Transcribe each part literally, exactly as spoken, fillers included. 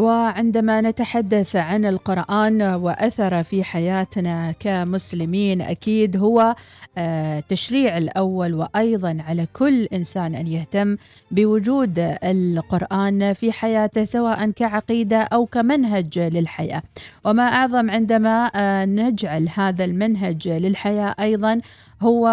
وعندما نتحدث عن القرآن وأثره في حياتنا كمسلمين، أكيد هو تشريع الأول، وأيضا على كل إنسان أن يهتم بوجود القرآن في حياته سواء كعقيدة أو كمنهج للحياة. وما أعظم عندما نجعل هذا المنهج للحياة أيضا هو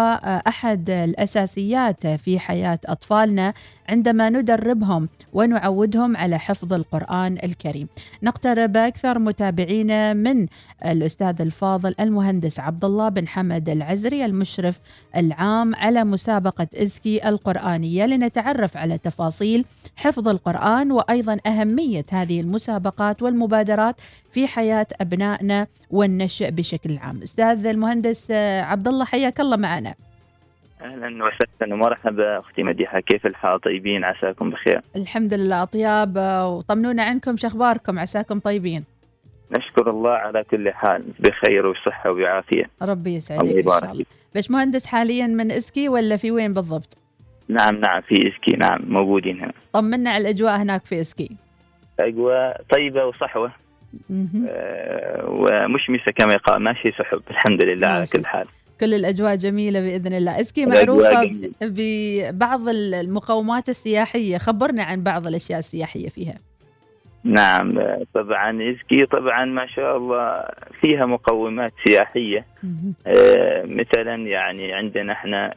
أحد الأساسيات في حياة أطفالنا عندما ندربهم ونعودهم على حفظ القرآن الكريم. نقترب أكثر متابعينا من الأستاذ الفاضل المهندس عبد الله بن حمد العزري المشرف العام على مسابقة إزكي القرآنية لنتعرف على تفاصيل حفظ القرآن وأيضا أهمية هذه المسابقات والمبادرات في حياة أبنائنا والنشء بشكل عام. أستاذ المهندس عبد الله، حياك الله معنا. أهلا وسهلا ومرحبا أختي مديحة، كيف الحال؟ طيبين؟ عساكم بخير. الحمد لله أطيب، وطمنونا عنكم، شخباركم؟ عساكم طيبين، نشكر الله على كل حال بخير وصحة وعافية، ربي يسعدك إن شاء الله. باش مهندس حاليا من إزكي ولا في وين بالضبط؟ نعم نعم في إزكي، نعم موجودين هنا. طمنا على الأجواء هناك في إزكي. أجواء طيبة وصحوة آه ومشمسة كما يقال، ماشي سحب الحمد لله على كل حال. كل الأجواء جميلة بإذن الله. إزكي معروفة ببعض المقومات السياحية، خبرنا عن بعض الأشياء السياحية فيها. نعم طبعا إزكي طبعا ما شاء الله فيها مقومات سياحية آه مثلا يعني عندنا احنا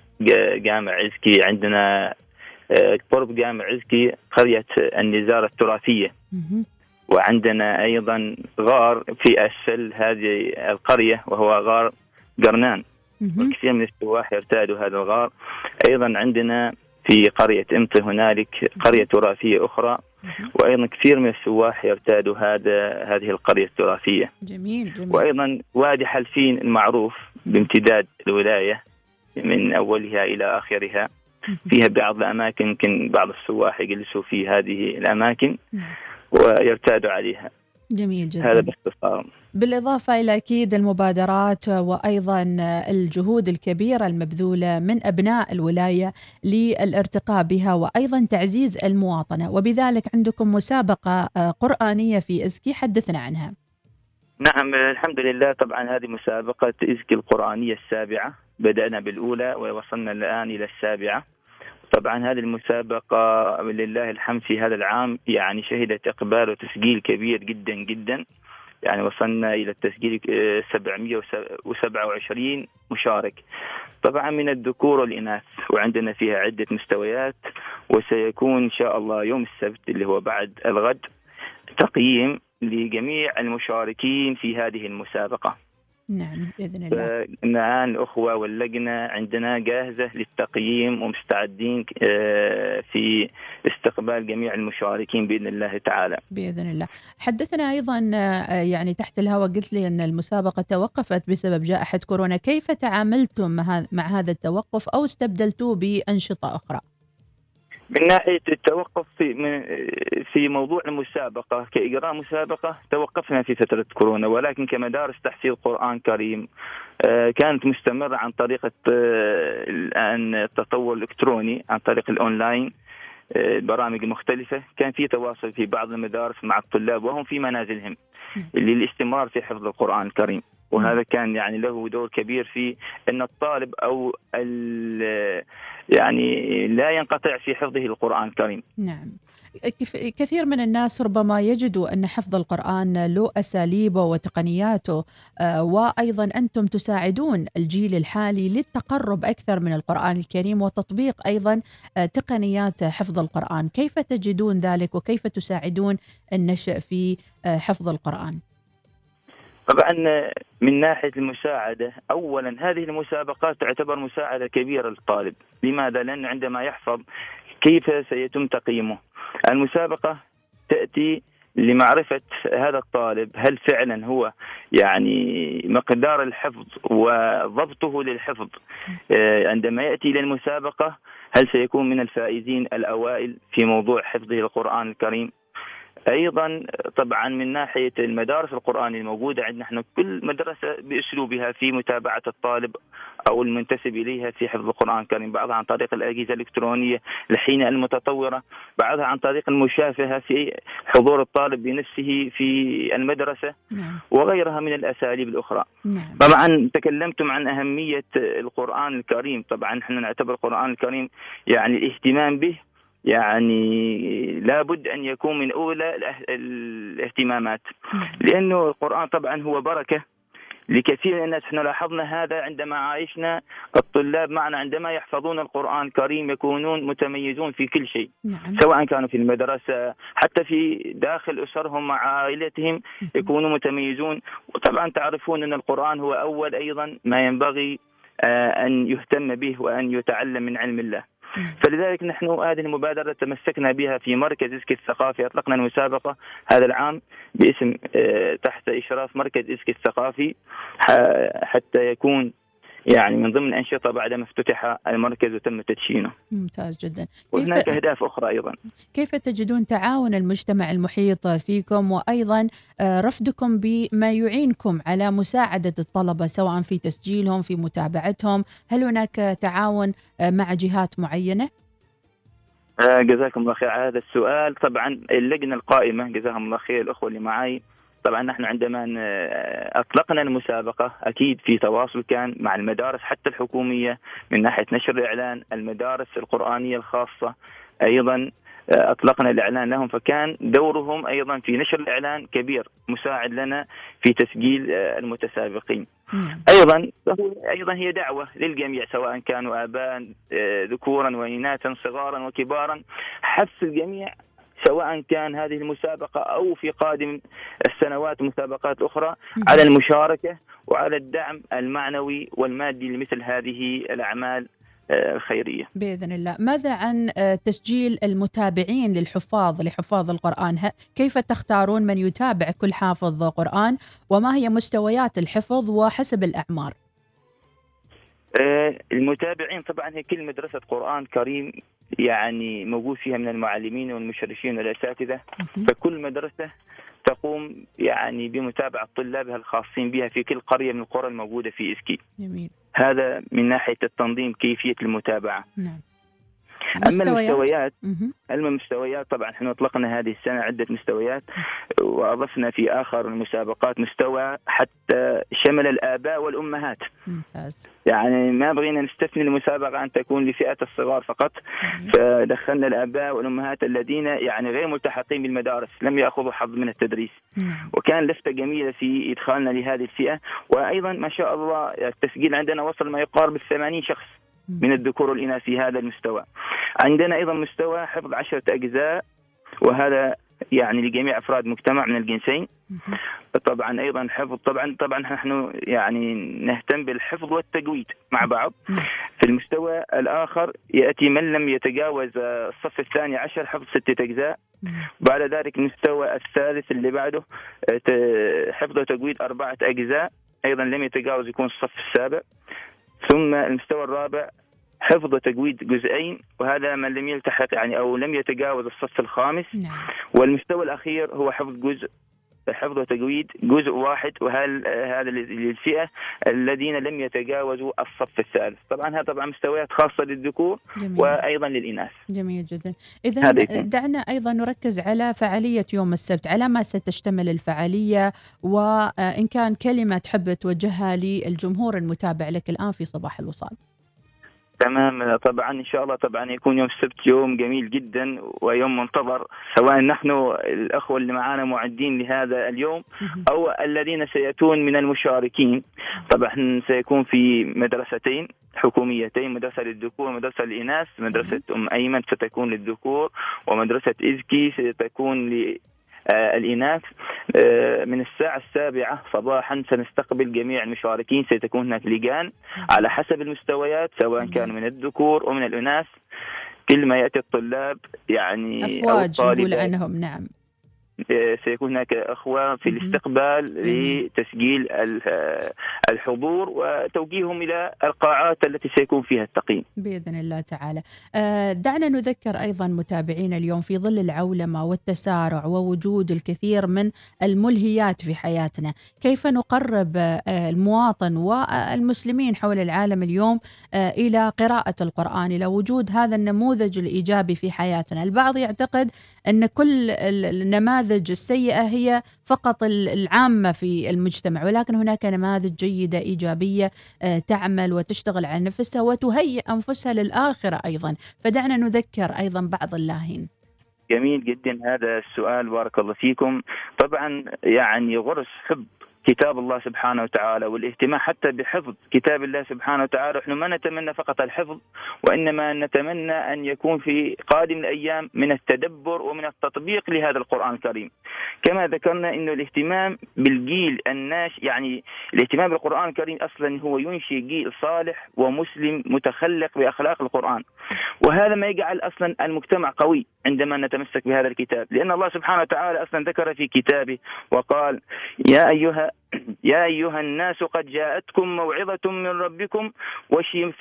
جامع إزكي، عندنا آه قرب جامع إزكي قرية النزار التراثية، وعندنا أيضا غار في أسفل هذه القرية وهو غار جرنان، والكثير من السواح يرتادوا هذا الغار. أيضا عندنا في قرية أمتي هنالك قرية تراثية أخرى، وأيضا كثير من السواح يرتادوا هذا هذه القرية التراثية. جميل جميل. وأيضا وادي حلفين المعروف بامتداد الولاية من أولها إلى آخرها، فيها بعض الأماكن يمكن بعض السواح يجلسوا في هذه الأماكن ويرتادوا عليها. جميل جدا. هذا باختصار. بالإضافة إلى أكيد المبادرات وأيضا الجهود الكبيرة المبذولة من أبناء الولاية للارتقاء بها وأيضا تعزيز المواطنة، وبذلك عندكم مسابقة قرآنية في إزكي، حدثنا عنها. نعم الحمد لله، طبعا هذه مسابقة إزكي القرآنية السابعة، بدأنا بالأولى ووصلنا الآن إلى السابعة. طبعا هذه المسابقة لله الحمد في هذا العام يعني شهدت إقبال وتسجيل كبير جدا جدا، يعني وصلنا إلى التسجيل سبعمئة وسبعة وعشرين مشارك طبعا من الذكور والإناث، وعندنا فيها عدة مستويات. وسيكون إن شاء الله يوم السبت اللي هو بعد الغد تقييم لجميع المشاركين في هذه المسابقة. نعم بإذن الله. نعم الأخوة واللجنة عندنا جاهزة للتقييم ومستعدين في استقبال جميع المشاركين بإذن الله تعالى. بإذن الله. حدثنا أيضا يعني تحت الهواء قلت لي أن المسابقة توقفت بسبب جائحة كورونا، كيف تعاملتم مع هذا التوقف أو استبدلتوه بأنشطة أخرى؟ من ناحية التوقف في في موضوع المسابقة كإجراء مسابقة توقفنا في فترة كورونا، ولكن كمدارس تحفيظ قرآن كريم كانت مستمرة عن طريقة الآن التطور الإلكتروني عن طريق الأونلاين، برامج مختلفة، كان في تواصل في بعض المدارس مع الطلاب وهم في منازلهم للاستمرار في حفظ القرآن الكريم. وهذا كان يعني له دور كبير في أن الطالب أو يعني لا ينقطع في حفظه القرآن الكريم. نعم كثير من الناس ربما يجدوا أن حفظ القرآن له أساليبه وتقنياته، وأيضا أنتم تساعدون الجيل الحالي للتقرب أكثر من القرآن الكريم وتطبيق أيضا تقنيات حفظ القرآن، كيف تجدون ذلك وكيف تساعدون النشأ في حفظ القرآن؟ طبعا من ناحية المساعدة، أولا هذه المسابقات تعتبر مساعدة كبيرة للطالب. لماذا؟ لأن عندما يحفظ كيف سيتم تقييمه. المسابقة تأتي لمعرفة هذا الطالب هل فعلا هو يعني مقدار الحفظ وضبطه للحفظ عندما يأتي إلى المسابقة، هل سيكون من الفائزين الأوائل في موضوع حفظه القرآن الكريم. أيضا طبعا من ناحية المدارس القرآنية الموجودة عندنا، احنا كل مدرسة بأسلوبها في متابعة الطالب أو المنتسب إليها في حفظ القرآن الكريم، بعضها عن طريق الأجهزة الإلكترونية الحين المتطورة، بعضها عن طريق المشافهة في حضور الطالب بنفسه في المدرسة وغيرها من الأساليب الأخرى. طبعا تكلمتم عن أهمية القرآن الكريم، طبعا احنا نعتبر القرآن الكريم يعني الاهتمام به يعني لابد أن يكون من أولى الاهتمامات، لأنه القرآن طبعا هو بركة لكثير من الناس. احنا لاحظنا هذا عندما عايشنا الطلاب معنا، عندما يحفظون القرآن الكريم يكونون متميزون في كل شيء، نعم. سواء كانوا في المدرسة حتى في داخل أسرهم مع عائلتهم يكونوا متميزون. وطبعا تعرفون أن القرآن هو أول أيضا ما ينبغي أن يهتم به وأن يتعلم من علم الله. فلذلك نحن هذه المبادرة تمسكنا بها في مركز إزكي الثقافي، أطلقنا المسابقة هذا العام باسم تحت إشراف مركز إزكي الثقافي، حتى يكون يعني من ضمن الأنشطة بعدما افتتح المركز وتم تدشينه. ممتاز جدا. وهناك أهداف أخرى أيضا. كيف تجدون تعاون المجتمع المحيط فيكم وأيضا رفدكم بما يعينكم على مساعدة الطلبة سواء في تسجيلهم في متابعتهم؟ هل هناك تعاون مع جهات معينة؟ جزاكم الله خير على هذا السؤال. طبعا اللجنة القائمة جزاهم الله خير الأخوة اللي معاي، طبعا نحن عندما أطلقنا المسابقة أكيد في تواصل كان مع المدارس حتى الحكومية من ناحية نشر الإعلان، المدارس القرآنية الخاصة أيضا أطلقنا الإعلان لهم، فكان دورهم أيضا في نشر الإعلان كبير مساعد لنا في تسجيل المتسابقين. أيضا أيضا هي دعوة للجميع سواء كانوا آباء ذكورا وإناثا صغارا وكبارا، حث الجميع سواء كان هذه المسابقة أو في قادم السنوات مسابقات أخرى على المشاركة وعلى الدعم المعنوي والمادي لمثل هذه الأعمال الخيرية بإذن الله. ماذا عن تسجيل المتابعين للحفاظ لحفاظ القرآن؟ كيف تختارون من يتابع كل حافظ قرآن، وما هي مستويات الحفظ وحسب الأعمار؟ المتابعين طبعا هي كل مدرسة قرآن كريم يعني موجود فيها من المعلمين والمشرفين والأساتذة، فكل مدرسة تقوم يعني بمتابعة طلابها الخاصين بها في كل قرية من القرى الموجودة في إزكي. جميل. هذا من ناحية التنظيم كيفية المتابعة. نعم. أما المستويات، أما المستويات طبعا احنا أطلقنا هذه السنة عدة مستويات، وأضفنا في آخر المسابقات مستوى حتى شمل الآباء والأمهات. ممتاز. يعني ما بغينا نستثني المسابقة أن تكون لفئة الصغار فقط، فدخلنا الآباء والأمهات الذين يعني غير ملتحقين بالمدارس لم يأخذوا حظ من التدريس، وكان لفتة جميلة في إدخالنا لهذه الفئة. وأيضا ما شاء الله التسجيل عندنا وصل ما يقارب الثمانين شخص من الذكور والإناث في هذا المستوى. عندنا أيضا مستوى حفظ عشرة أجزاء، وهذا يعني لجميع أفراد مجتمع من الجنسين. طبعا أيضا حفظ طبعا طبعا نحن يعني نهتم بالحفظ والتجويد مع بعض. في المستوى الآخر يأتي من لم يتجاوز الصف الثاني عشر حفظ ستة أجزاء، بعد ذلك المستوى الثالث اللي بعده حفظ وتجويد أربعة أجزاء أيضا لم يتجاوز يكون الصف السابع، ثم المستوى الرابع حفظ وتجويد جزئين وهذا من لم يلتحق يعني أو لم يتجاوز الصف الخامس. نعم. والمستوى الأخير هو حفظ جزء حفظ وتجويد جزء واحد، وهل هذا للفئة الذين لم يتجاوزوا الصف الثالث. طبعا هذا طبعا مستويات خاصة للذكور. جميل. وأيضا للإناث. جميل جدا. إذا دعنا أيضا نركز على فعالية يوم السبت، على ما ستشتمل الفعالية، وإن كان كلمة تحب توجهها للجمهور المتابع لك الآن في صباح الوصال. تمام. طبعا إن شاء الله طبعا يكون يوم السبت يوم جميل جدا ويوم منتظر، سواء نحن الأخوة اللي معانا معدين لهذا اليوم أو الذين سيأتون من المشاركين. طبعا سيكون في مدرستين حكوميتين، مدرسة للذكور ومدرسة للإناث. مدرسة أم أيمن ستكون للذكور، ومدرسة إزكي ستكون ل الإناث. من الساعة السابعة صباحا سنستقبل جميع المشاركين، سيتكون هناك لجان على حسب المستويات سواء كانوا من الذكور ومن الإناث، كل ما يأتي الطلاب يعني أفواج يقول عنهم. نعم سيكون هناك أخوة في الاستقبال لتسجيل الحضور وتوجيههم إلى القاعات التي سيكون فيها التقييم بإذن الله تعالى. دعنا نذكر أيضا متابعين اليوم في ظل العولمة والتسارع ووجود الكثير من الملهيات في حياتنا، كيف نقرب المواطن والمسلمين حول العالم اليوم إلى قراءة القرآن، إلى وجود هذا النموذج الإيجابي في حياتنا؟ البعض يعتقد أن كل النماذج السيئة هي فقط العامة في المجتمع، ولكن هناك نماذج جيدة إيجابية تعمل وتشتغل على نفسها وتهيئ أنفسها للآخرة أيضا، فدعنا نذكر أيضا بعض اللاهين. جميل جدا هذا السؤال، بارك الله فيكم. طبعا يعني غرس حب كتاب الله سبحانه وتعالى والاهتمام حتى بحفظ كتاب الله سبحانه وتعالى، نحن ما نتمنى فقط الحفظ وإنما نتمنى أن يكون في قادم الأيام من التدبر ومن التطبيق لهذا القرآن الكريم. كما ذكرنا أن الاهتمام بالجيل الناش، يعني الاهتمام بالقرآن الكريم أصلا هو ينشئ جيل صالح ومسلم متخلق بأخلاق القرآن، وهذا ما يجعل أصلا المجتمع قوي عندما نتمسك بهذا الكتاب، لأن الله سبحانه وتعالى أصلا ذكر في كتابه وقال يا أيها يا أيها الناس قد جاءتكم موعظة من ربكم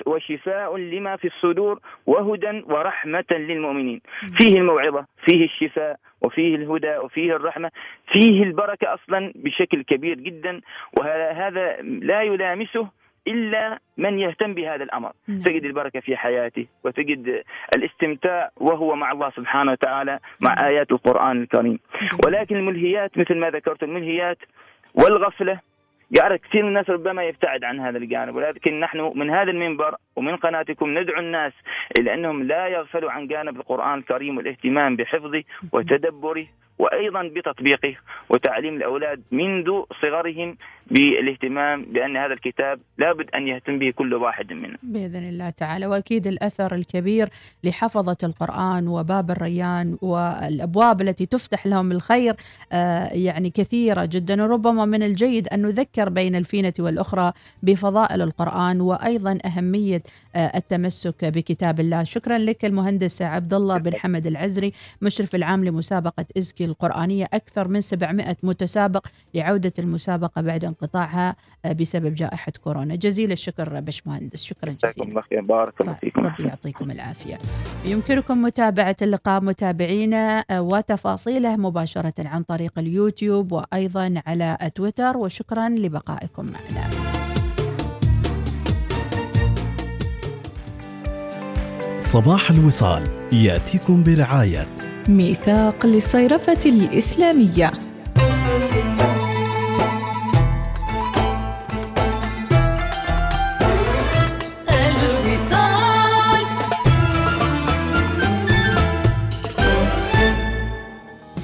وشفاء لما في الصدور وهدى ورحمة للمؤمنين. فيه الموعظة، فيه الشفاء، وفيه الهدى، وفيه الرحمة، فيه البركة أصلا بشكل كبير جدا، وهذا لا يلامسه إلا من يهتم بهذا الأمر. تجد البركة في حياته وتجد الاستمتاع وهو مع الله سبحانه وتعالى مع آيات القرآن الكريم. ولكن الملهيات مثل ما ذكرت، الملهيات والغفلة يعرف كثير من الناس ربما يبتعد عن هذا الجانب، ولكن نحن من هذا المنبر ومن قناتكم ندعو الناس إلى أنهم لا يغفلوا عن جانب القرآن الكريم والاهتمام بحفظه وتدبره وأيضا بتطبيقه وتعليم الأولاد منذ صغرهم بالاهتمام بأن هذا الكتاب لابد أن يهتم به كل واحد منا بإذن الله تعالى. وأكيد الأثر الكبير لحفظة القرآن وباب الريان والأبواب التي تفتح لهم الخير يعني كثيرة جدا، وربما من الجيد أن نذكر بين الفينة والأخرى بفضائل القرآن وأيضا أهمية التمسك بكتاب الله. شكرا لك المهندس عبد الله بن حمد العزري، مشرف العام لمسابقة إزكي القرآنية، أكثر من سبعمائة متسابق لعودة المسابقة بعد انقطاعها بسبب جائحة كورونا. جزيل الشكر بشمهندس، شكرا جزيلا، بارك الله فيكم، ربي يعطيكم العافية. يمكنكم متابعة اللقاء متابعينا وتفاصيله مباشرة عن طريق اليوتيوب وأيضا على تويتر، وشكرا لبقائكم معنا. صباح الوصال يأتيكم برعاية ميثاق للصيرفة الإسلامية،